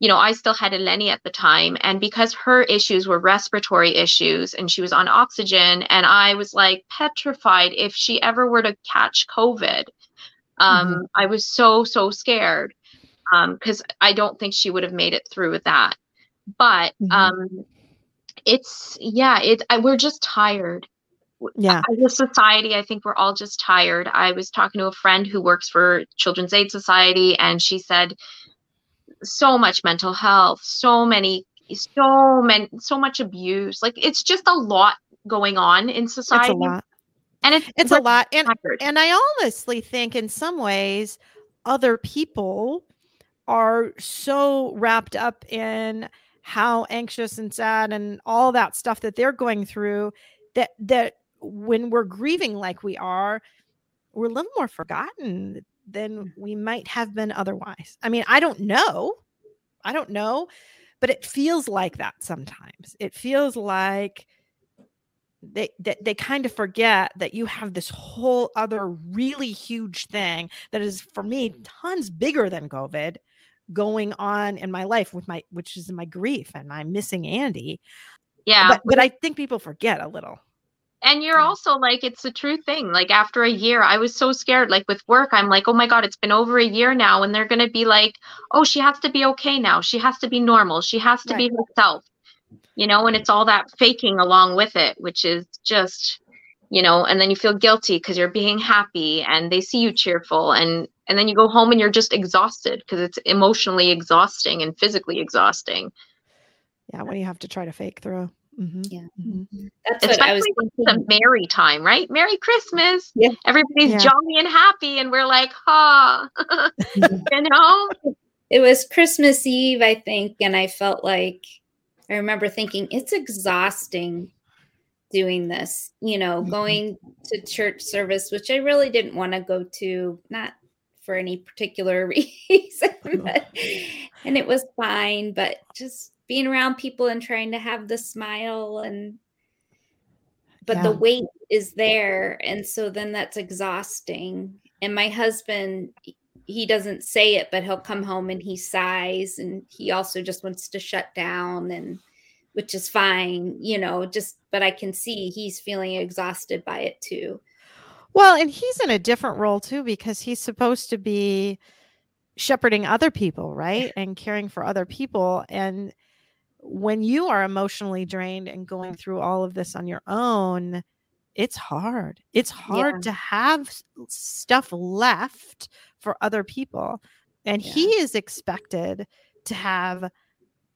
you know, I still had Eleni at the time. And because her issues were respiratory issues and she was on oxygen, and I was like petrified if she ever were to catch COVID. Um, mm-hmm. I was so, so scared because um, I don't think she would have made it through with that. But mm-hmm. um, it's, yeah, it, I, we're just tired. Yeah. As a society, I think we're all just tired. I was talking to a friend who works for Children's Aid Society, and she said so much mental health, so many, so many, so much abuse. Like it's just a lot going on in society. It's a lot. And it's, it's a lot. And, and I honestly think in some ways, other people are so wrapped up in how anxious and sad and all that stuff that they're going through that, that when we're grieving like we are, we're a little more forgotten than we might have been otherwise. I mean, I don't know. I don't know, but it feels like that sometimes. It feels like They, they they kind of forget that you have this whole other really huge thing that is, for me, tons bigger than COVID going on in my life with my, which is my grief and my missing Andy. Yeah. But, but I think people forget a little. And you're also like, it's a true thing. Like after a year, I was so scared, like with work, I'm like, oh my God, it's been over a year now. And they're going to be like, oh, she has to be okay now. She has to be normal. She has to right. be herself. You know, and it's all that faking along with it, which is just, you know, and then you feel guilty because you're being happy and they see you cheerful, and and then you go home and you're just exhausted because it's emotionally exhausting and physically exhausting. Yeah, when you have to try to fake through. Mm-hmm. Yeah, mm-hmm. That's especially what I was thinking. The merry time, right? Merry Christmas! Yeah, everybody's yeah. jolly and happy, and we're like, ha, oh. You know. It was Christmas Eve, I think, and I felt like. I remember thinking it's exhausting doing this, you know, going to church service, which I really didn't want to go to, not for any particular reason. But, and it was fine, but just being around people and trying to have the smile and, but yeah. the weight is there. And so then that's exhausting. And my husband, he doesn't say it, but he'll come home and he sighs, and he also just wants to shut down, and which is fine, you know, just, but I can see he's feeling exhausted by it too. Well, and he's in a different role too, because he's supposed to be shepherding other people, right? And caring for other people. And when you are emotionally drained and going through all of this on your own, it's hard. It's hard yeah. to have stuff left for other people. And yeah. he is expected to have,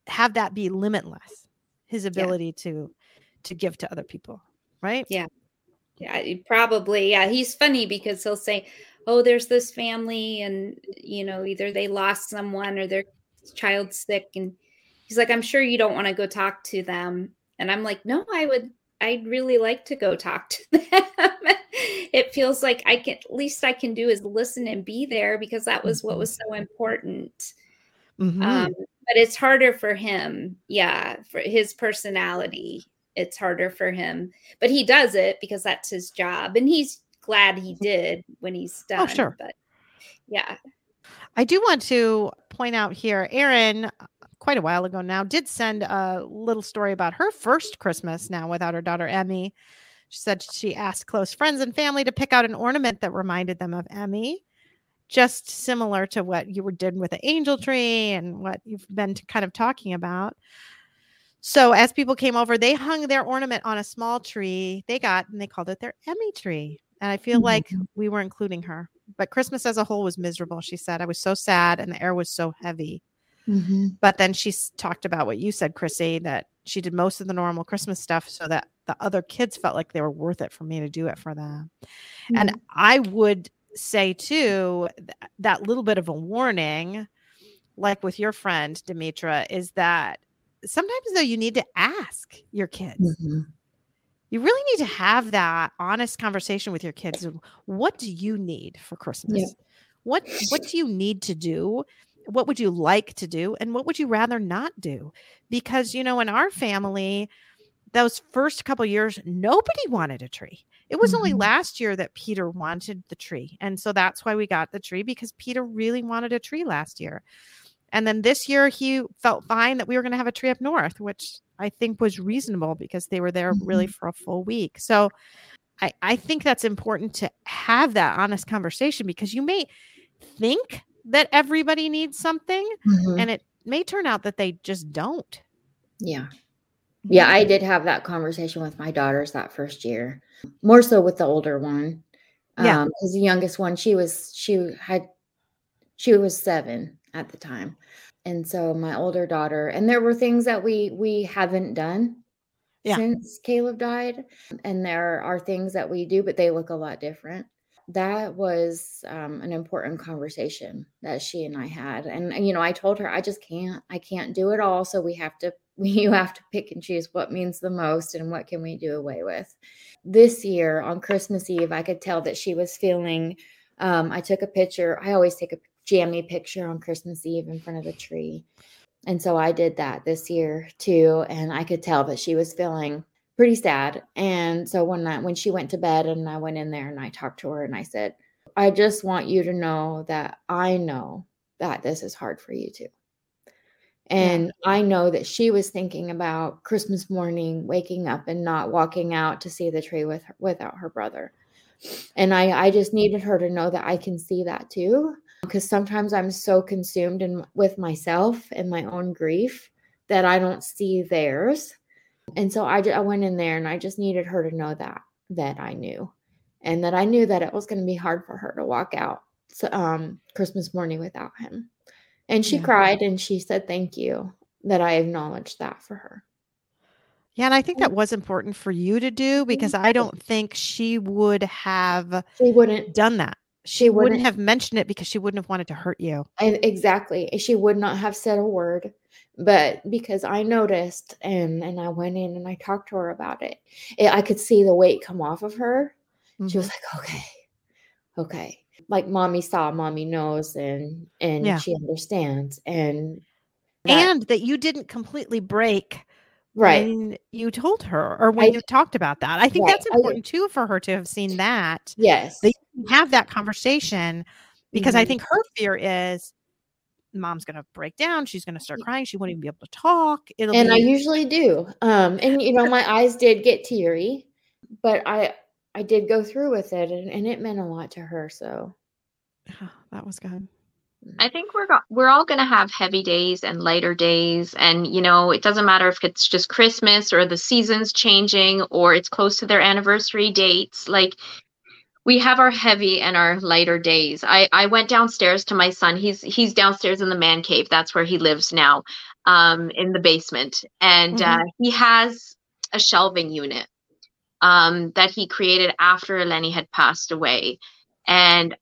have that be limitless, his ability yeah. to, to give to other people. Right. Yeah. Yeah, probably. Yeah. He's funny because he'll say, oh, there's this family and, you know, either they lost someone or their child's sick. And he's like, I'm sure you don't want to go talk to them. And I'm like, no, I would, I'd really like to go talk to them. It feels like I can, at least I can do is listen and be there, because that was what was so important. Mm-hmm. Um, but it's harder for him. Yeah. For his personality, it's harder for him, but he does it because that's his job. And he's glad he did when he's done. Oh, sure. But yeah. I do want to point out here, Erin, quite a while ago now, did send a little story about her first Christmas now without her daughter, Emmy. She said she asked close friends and family to pick out an ornament that reminded them of Emmy, just similar to what you were did with the angel tree and what you've been kind of talking about. So as people came over, they hung their ornament on a small tree they got, and they called it their Emmy tree. And I feel mm-hmm. like we were including her. But Christmas as a whole was miserable, she said. I was so sad, and the air was so heavy. Mm-hmm. But then she talked about what you said, Chrissy, that she did most of the normal Christmas stuff so that the other kids felt like they were worth it for me to do it for them. Mm-hmm. And I would say, too, th- that little bit of a warning, like with your friend, Demetra, is that sometimes, though, you need to ask your kids. Mm-hmm. You really need to have that honest conversation with your kids. What do you need for Christmas? Yeah. What What do you need to do? What would you like to do? And what would you rather not do? Because, you know, in our family, those first couple years, nobody wanted a tree. It was mm-hmm. only last year that Peter wanted the tree. And so that's why we got the tree, because Peter really wanted a tree last year. And then this year he felt fine that we were going to have a tree up north, which I think was reasonable because they were there really for a full week. So I, I think that's important to have that honest conversation, because you may think that everybody needs something mm-hmm. and it may turn out that they just don't. Yeah. Yeah. I did have that conversation with my daughters that first year, more so with the older one. Yeah. Um, 'cause the youngest one, she was, she had, she was seven at the time. And so my older daughter, and there were things that we we haven't done yeah. since Caleb died. And there are things that we do, but they look a lot different. That was um, an important conversation that she and I had. And, you know, I told her, I just can't, I can't do it all. So we have to, you have to pick and choose what means the most and what can we do away with. This year on Christmas Eve, I could tell that she was feeling, um, I took a picture. I always take a jammy picture on Christmas Eve in front of the tree. And so I did that this year too. And I could tell that she was feeling pretty sad. And so one night when she went to bed and I went in there and I talked to her and I said, I just want you to know that I know that this is hard for you too. And yeah. I know that she was thinking about Christmas morning, waking up and not walking out to see the tree with her, without her brother. And I, I just needed her to know that I can see that too. Because sometimes I'm so consumed in, with myself and my own grief that I don't see theirs. And so I, I went in there and I just needed her to know that, that I knew. And that I knew that it was going to be hard for her to walk out um, Christmas morning without him. And she yeah. cried and she said, thank you, that I acknowledged that for her. Yeah, and I think that was important for you to do, because I don't think she would have she wouldn't done that. She, she wouldn't, wouldn't have mentioned it because she wouldn't have wanted to hurt you. I, exactly. She would not have said a word, but because I noticed and, and I went in and I talked to her about it, it I could see the weight come off of her. Mm-hmm. She was like, okay, okay, like mommy saw, mommy knows, and and yeah. she understands, and that, and that you didn't completely break right when you told her or when I, you talked about that. I think right. that's important I, too for her to have seen that. Yes, that you have that conversation, because mm-hmm. I think her fear is mom's going to break down. She's going to start crying. She won't even be able to talk. It'll and be- I usually do. Um, and you know, my eyes did get teary, but I, I did go through with it, and, and it meant a lot to her. So oh, that was good. I think we're, go- we're all going to have heavy days and lighter days. And, you know, it doesn't matter if it's just Christmas or the seasons changing, or it's close to their anniversary dates. Like, we have our heavy and our lighter days. I, I went downstairs to my son. He's he's downstairs in the man cave. That's where he lives now, um, in the basement. And mm-hmm. uh, he has a shelving unit um, that he created after Eleni had passed away. And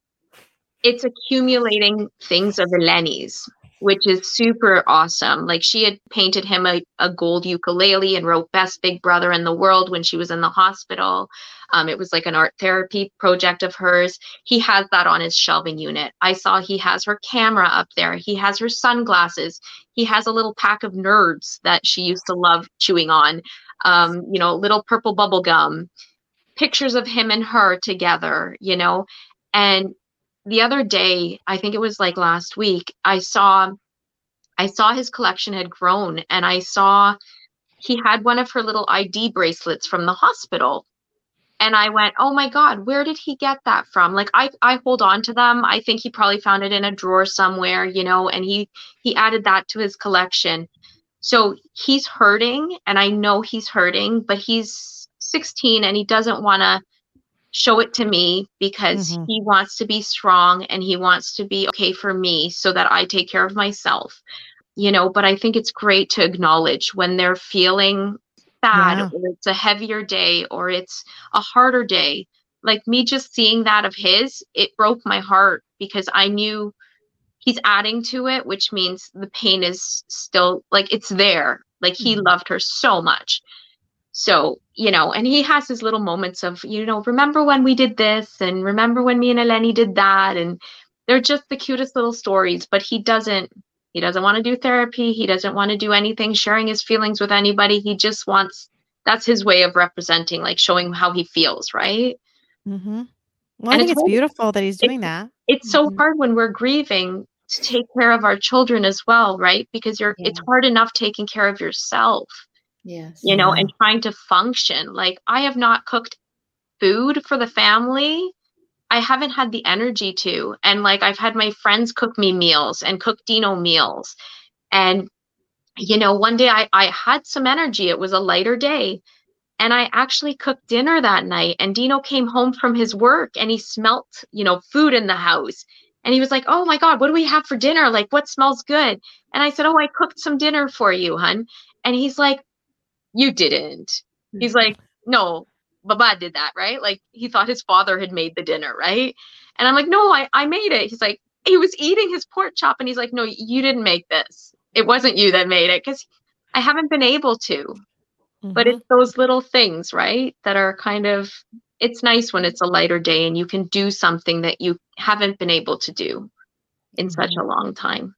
it's accumulating things of Eleni's, which is super awesome. Like, she had painted him a, a gold ukulele and wrote Best Big Brother in the World when she was in the hospital. Um, it was like an art therapy project of hers. He has that on his shelving unit. I saw he has her camera up there. He has her sunglasses. He has a little pack of Nerds that she used to love chewing on. Um, you know, little purple bubble gum. Pictures of him and her together, you know, and the other day, I think it was like last week, I saw, I saw his collection had grown, and I saw he had one of her little I D bracelets from the hospital. And I went, oh my God, where did he get that from? Like, I, I hold on to them. I think he probably found it in a drawer somewhere, you know, and he, he added that to his collection. So he's hurting, and I know he's hurting, but he's sixteen and he doesn't want to show it to me, because mm-hmm. he wants to be strong and he wants to be okay for me so that I take care of myself, you know, but I think it's great to acknowledge when they're feeling sad yeah. or it's a heavier day or it's a harder day. Like, me just seeing that of his, it broke my heart, because I knew he's adding to it, which means the pain is still, like, it's there. Like, he mm-hmm. loved her so much. So, you know, and he has his little moments of, you know, remember when we did this, and remember when me and Eleni did that. And they're just the cutest little stories, but he doesn't, he doesn't want to do therapy. He doesn't want to do anything, sharing his feelings with anybody. He just wants, that's his way of representing, like, showing how he feels. Right. Mm-hmm. Well, and I think it's, it's beautiful that he's doing it, that. It's so mm-hmm. hard when we're grieving to take care of our children as well. Right. Because you're, yeah. it's hard enough taking care of yourself. Yes. You know, yeah. and trying to function. Like, I have not cooked food for the family. I haven't had the energy to. And like, I've had my friends cook me meals and cook Dino meals. And, you know, one day I, I had some energy. It was a lighter day. And I actually cooked dinner that night. And Dino came home from his work and he smelt, you know, food in the house. And he was like, oh my God, what do we have for dinner? Like, what smells good? And I said, oh, I cooked some dinner for you, hun. And he's like, you didn't. He's like, no, Baba did that, right? Like, he thought his father had made the dinner, right? And I'm like, no, I, I made it. He's like, he was eating his pork chop, and he's like, no, you didn't make this. It wasn't you that made it, because I haven't been able to. Mm-hmm. But it's those little things, right, that are kind of, it's nice when it's a lighter day and you can do something that you haven't been able to do in mm-hmm. such a long time.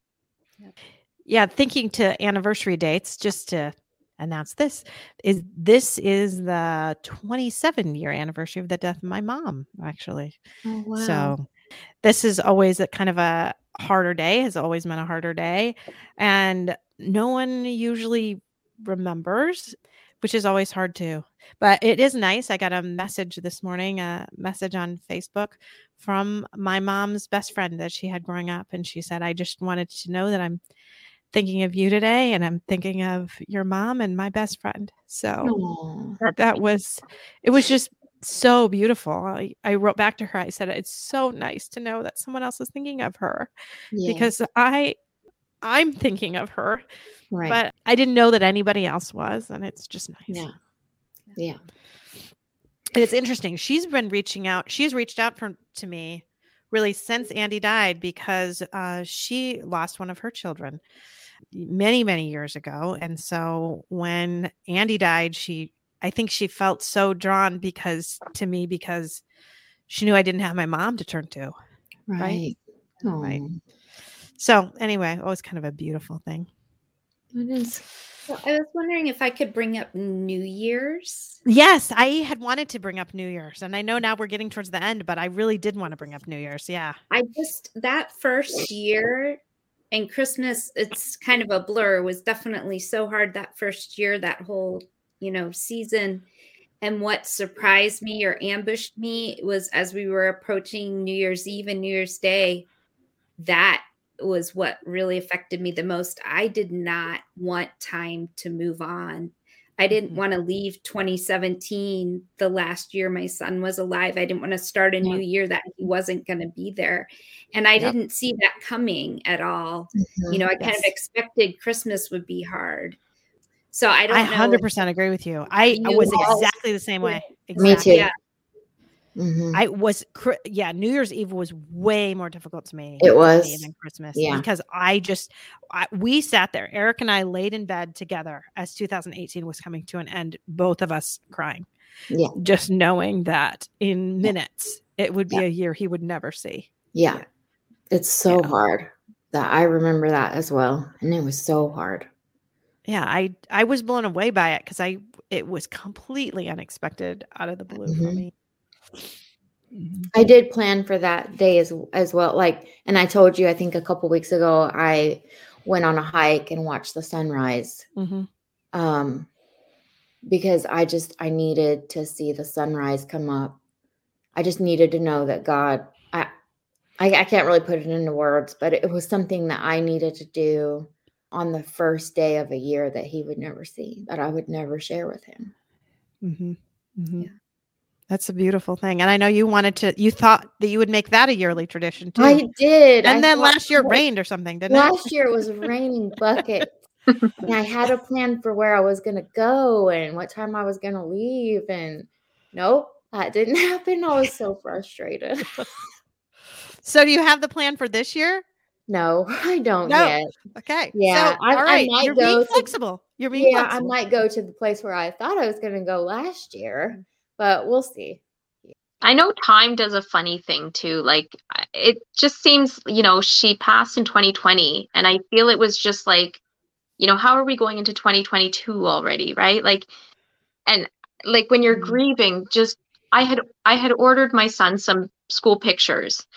Yeah, thinking to anniversary dates, just to announce this is this is the twenty-seven year anniversary of the death of my mom, actually. Oh, wow. So this is always a kind of a harder day, has always been a harder day, and no one usually remembers, which is always hard too. But it is nice. I got a message this morning, a message on Facebook from my mom's best friend that she had growing up, and she said, I just wanted to know that I'm thinking of you today, and I'm thinking of your mom and my best friend. So Aww. that was, it was just so beautiful. I, I wrote back to her. I said, it's so nice to know that someone else is thinking of her yeah. because I, I'm thinking of her, right. but I didn't know that anybody else was. And it's just nice. Yeah. Yeah. And it's interesting. She's been reaching out. She's reached out for, to me really since Andy died, because uh, she lost one of her children many, many years ago. And so when Andy died, she, I think she felt so drawn because to me, because she knew I didn't have my mom to turn to. Right. Right. right. So anyway, always kind of a beautiful thing. It is. Well, I was wondering if I could bring up New Year's. Yes, I had wanted to bring up New Year's. And I know now we're getting towards the end, but I really did want to bring up New Year's. Yeah. I just, that first year and Christmas, it's kind of a blur, was definitely so hard that first year, that whole, you know, season. And what surprised me or ambushed me was as we were approaching New Year's Eve and New Year's Day, that was what really affected me the most. I did not want time to move on. I didn't mm-hmm. want to leave twenty seventeen, the last year my son was alive. I didn't want to start a yeah. new year that he wasn't going to be there. And I yep. didn't see that coming at all. Mm-hmm. You know, I yes. kind of expected Christmas would be hard. So I don't I know. one hundred percent agree with you. I, I was exactly the same way. Exactly. Me too. Yeah. Mm-hmm. I was, yeah, New Year's Eve was way more difficult to me. It was. Than Christmas. Yeah. Because I just, I, we sat there, Eric and I laid in bed together as two thousand eighteen was coming to an end, both of us crying. Yeah. Just knowing that in minutes, yeah. it would be yeah. a year he would never see. Yeah. yeah. It's so yeah. hard that I remember that as well. And it was so hard. Yeah. I, I was blown away by it because I, it was completely unexpected out of the blue mm-hmm. for me. I did plan for that day as as well. Like, and I told you, I think a couple weeks ago, I went on a hike and watched the sunrise mm-hmm. um, because I just, I needed to see the sunrise come up. I just needed to know that God, I, I, I can't really put it into words, but it was something that I needed to do on the first day of a year that he would never see, that I would never share with him. Mm-hmm. Mm-hmm. Yeah. That's a beautiful thing. And I know you wanted to, you thought that you would make that a yearly tradition too. I did. And I then last year it rained or something, didn't last it? Last year it was raining buckets. And I had a plan for where I was going to go and what time I was going to leave. And nope, that didn't happen. I was so frustrated. So do you have the plan for this year? No, I don't no. yet. Okay. Yeah. So, I, all right. I might You're go being flexible. To, You're being yeah, flexible. I might go to the place where I thought I was going to go last year. But we'll see. I know time does a funny thing too. Like it just seems, you know, she passed in twenty twenty and I feel it was just like, you know, how are we going into twenty twenty-two already? Right. Like, and like when you're grieving, just, I had, I had ordered my son some school pictures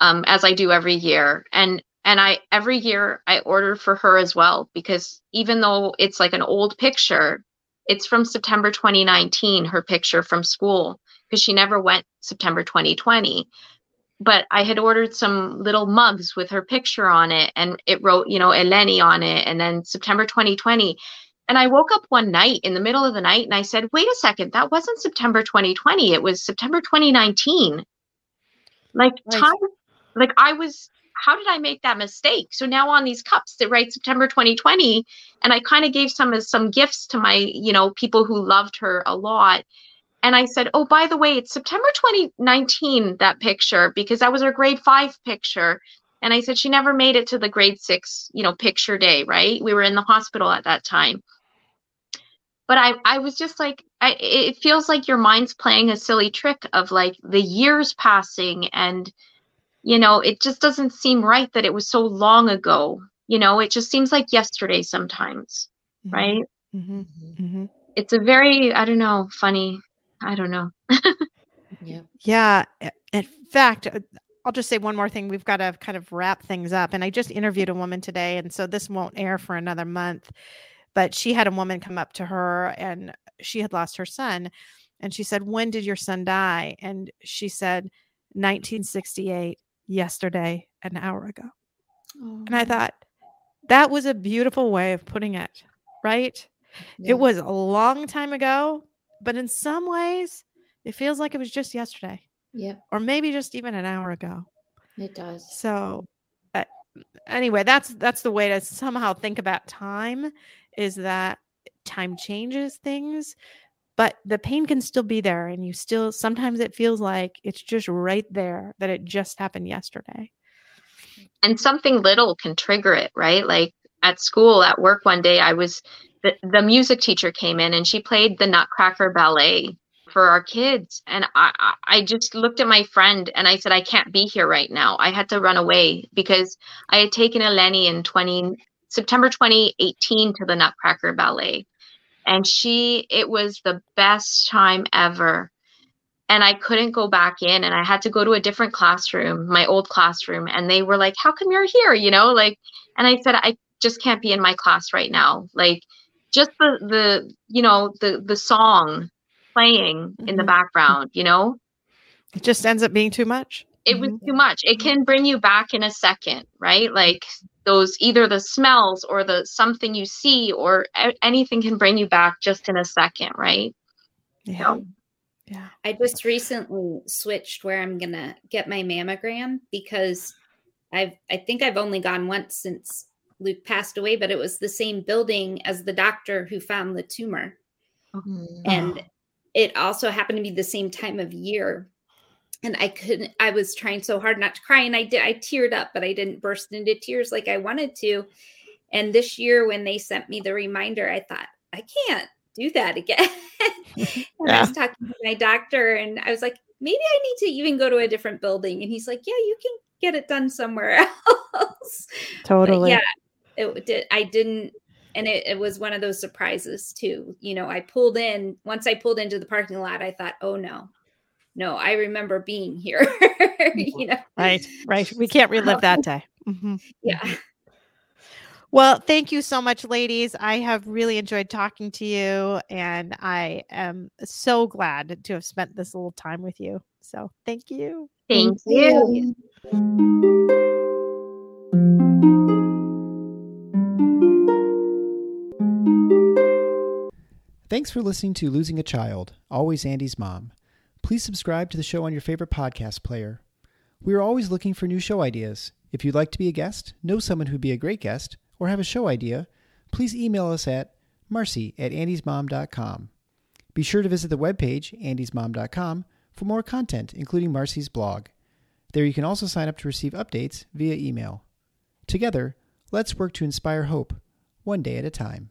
um, as I do every year. And, and I, every year I order for her as well, because even though it's like an old picture, it's from September twenty nineteen, her picture from school, because she never went September twenty twenty. But I had ordered some little mugs with her picture on it, and it wrote, you know, Eleni on it, and then September twenty twenty. And I woke up one night in the middle of the night, and I said, wait a second, that wasn't September twenty twenty. It was September twenty nineteen. Like, nice. time, like I was... how did I make that mistake? So now on these cups that write September twenty twenty, and I kind of gave some some gifts to my, you know, people who loved her a lot. And I said, oh, by the way, it's September twenty nineteen, that picture, because that was her grade five picture. And I said, she never made it to the grade six, you know, picture day, right? We were in the hospital at that time. But I, I was just like, I, it feels like your mind's playing a silly trick of like the years passing and, you know, it just doesn't seem right that it was so long ago. You know, it just seems like yesterday sometimes, mm-hmm. right? Mm-hmm. Mm-hmm. It's a very, I don't know, funny. I don't know. yeah. Yeah. In fact, I'll just say one more thing. We've got to kind of wrap things up. And I just interviewed a woman today. And so this won't air for another month. But she had a woman come up to her and she had lost her son. And she said, when did your son die? And she said, nineteen sixty-eight. Yesterday, an hour ago. Oh. And I thought that was a beautiful way of putting it, right? Yeah. It was a long time ago, but in some ways it feels like it was just yesterday. Yeah. Or maybe just even an hour ago. It does. So uh, anyway, that's, that's the way to somehow think about time, is that time changes things, but the pain can still be there, and you still, sometimes it feels like it's just right there, that it just happened yesterday. And something little can trigger it, right? Like at school, at work one day, I was, the, the music teacher came in and she played the Nutcracker Ballet for our kids. And I, I just looked at my friend and I said, I can't be here right now. I had to run away because I had taken Eleni in September twenty eighteen to the Nutcracker Ballet. And she, it was the best time ever. And I couldn't go back in, and I had to go to a different classroom, my old classroom. And they were like, how come you're here? You know, like, and I said, I just can't be in my class right now. Like, just the, the you know, the, the song playing in the background, you know, it just ends up being too much. It was too much. It can bring you back in a second, right? Like those, either the smells or the something you see or anything can bring you back just in a second, right? Yeah. So, yeah. I just recently switched where I'm going to get my mammogram because I've, I think I've only gone once since Luke passed away, but it was the same building as the doctor who found the tumor. Mm-hmm. And it also happened to be the same time of year. And I couldn't, I was trying so hard not to cry. And I did, I teared up, but I didn't burst into tears like I wanted to. And this year when they sent me the reminder, I thought, I can't do that again. And yeah. I was talking to my doctor and I was like, maybe I need to even go to a different building. And he's like, yeah, you can get it done somewhere else. Totally. But yeah. It did. I didn't. And it, it was one of those surprises too. You know, I pulled in, once I pulled into the parking lot, I thought, oh no, no, I remember being here. You know, right, right. We can't relive that day. Mm-hmm. Yeah. Well, thank you so much, ladies. I have really enjoyed talking to you, and I am so glad to have spent this little time with you. So thank you. Thank you. Thanks for listening to Losing a Child, Always Andy's Mom. Please subscribe to the show on your favorite podcast player. We are always looking for new show ideas. If you'd like to be a guest, know someone who'd be a great guest, or have a show idea, please email us at marcy at andys mom dot com. Be sure to visit the webpage, andys mom dot com, for more content, including Marcy's blog. There you can also sign up to receive updates via email. Together, let's work to inspire hope, one day at a time.